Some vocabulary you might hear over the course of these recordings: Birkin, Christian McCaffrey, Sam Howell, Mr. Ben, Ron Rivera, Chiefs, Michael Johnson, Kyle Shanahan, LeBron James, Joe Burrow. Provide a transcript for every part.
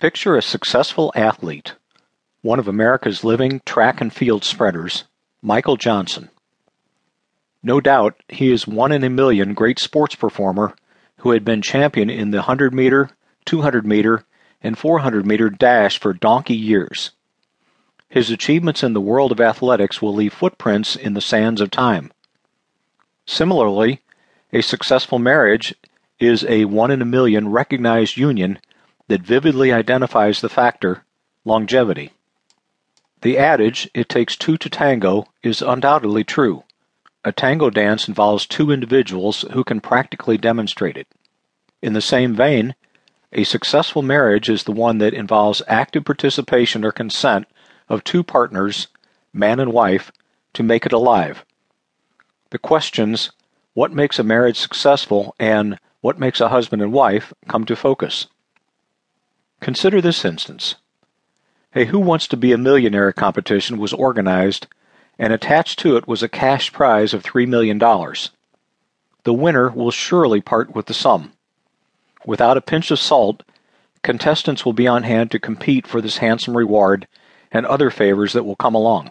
Picture a successful athlete, one of America's living track and field spreaders, Michael Johnson. No doubt he is one in a million great sports performer who had been champion in the 100-meter, 200-meter, and 400-meter dash for donkey years. His achievements in the world of athletics will leave footprints in the sands of time. Similarly, a successful marriage is a one-in-a-million recognized union that vividly identifies the factor, longevity. The adage, "It takes two to tango," is undoubtedly true. A tango dance involves two individuals who can practically demonstrate it. In the same vein, a successful marriage is the one that involves active participation or consent of two partners, man and wife, to make it alive. The questions, what makes a marriage successful and what makes a husband and wife, come to focus. Consider this instance. A Who Wants to Be a Millionaire competition was organized, and attached to it was a cash prize of $3 million. The winner will surely part with the sum. Without a pinch of salt, contestants will be on hand to compete for this handsome reward and other favors that will come along.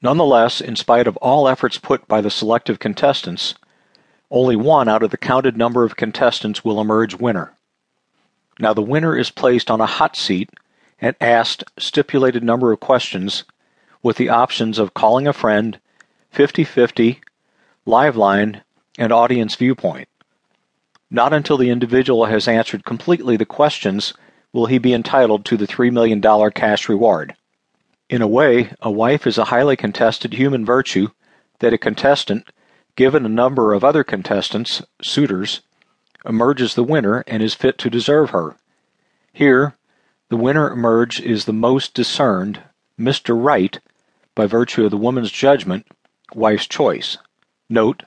Nonetheless, in spite of all efforts put by the selective contestants, only one out of the counted number of contestants will emerge winner. Now the winner is placed on a hot seat and asked stipulated number of questions with the options of calling a friend, 50-50, live line, and audience viewpoint. Not until the individual has answered completely the questions will he be entitled to the $3 million cash reward. In a way, a wife is a highly contested human virtue that a contestant, given a number of other contestants, suitors, emerges the winner and is fit to deserve her. Here, the winner emerge is the most discerned, Mr. Right, by virtue of the woman's judgment, wife's choice. Note,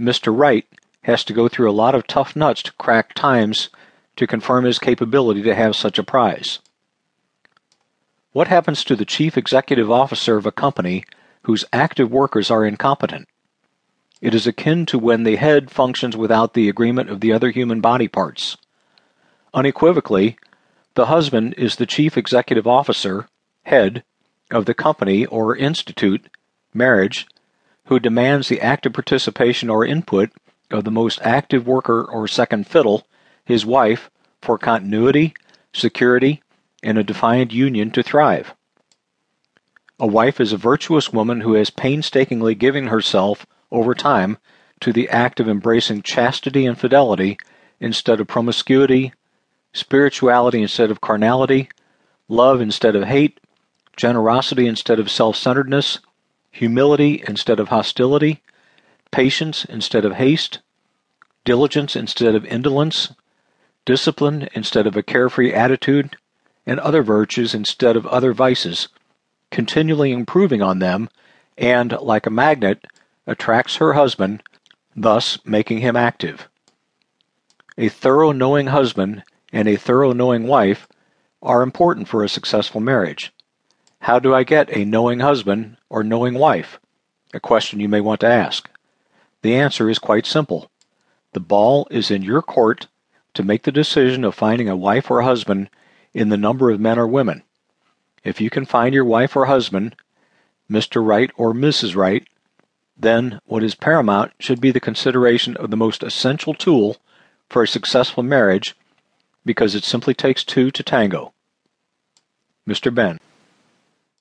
Mr. Right has to go through a lot of tough nuts to crack times to confirm his capability to have such a prize. What happens to the chief executive officer of a company whose active workers are incompetent? It is akin to when the head functions without the agreement of the other human body parts. Unequivocally, the husband is the chief executive officer, head, of the company or institute, marriage, who demands the active participation or input of the most active worker or second fiddle, his wife, for continuity, security, in a defined union to thrive. A wife is a virtuous woman who has painstakingly given herself over time to the act of embracing chastity and fidelity instead of promiscuity, spirituality instead of carnality, love instead of hate, generosity instead of self-centeredness, humility instead of hostility, patience instead of haste, diligence instead of indolence, discipline instead of a carefree attitude, and other virtues instead of other vices, continually improving on them, and, like a magnet, attracts her husband, thus making him active. A thorough knowing husband and a thorough knowing wife are important for a successful marriage. How do I get a knowing husband or knowing wife? A question you may want to ask. The answer is quite simple. The ball is in your court to make the decision of finding a wife or husband in the number of men or women. If you can find your wife or husband, Mr. Right or Mrs. Right, then what is paramount should be the consideration of the most essential tool for a successful marriage, because it simply takes two to tango. Mr. Ben.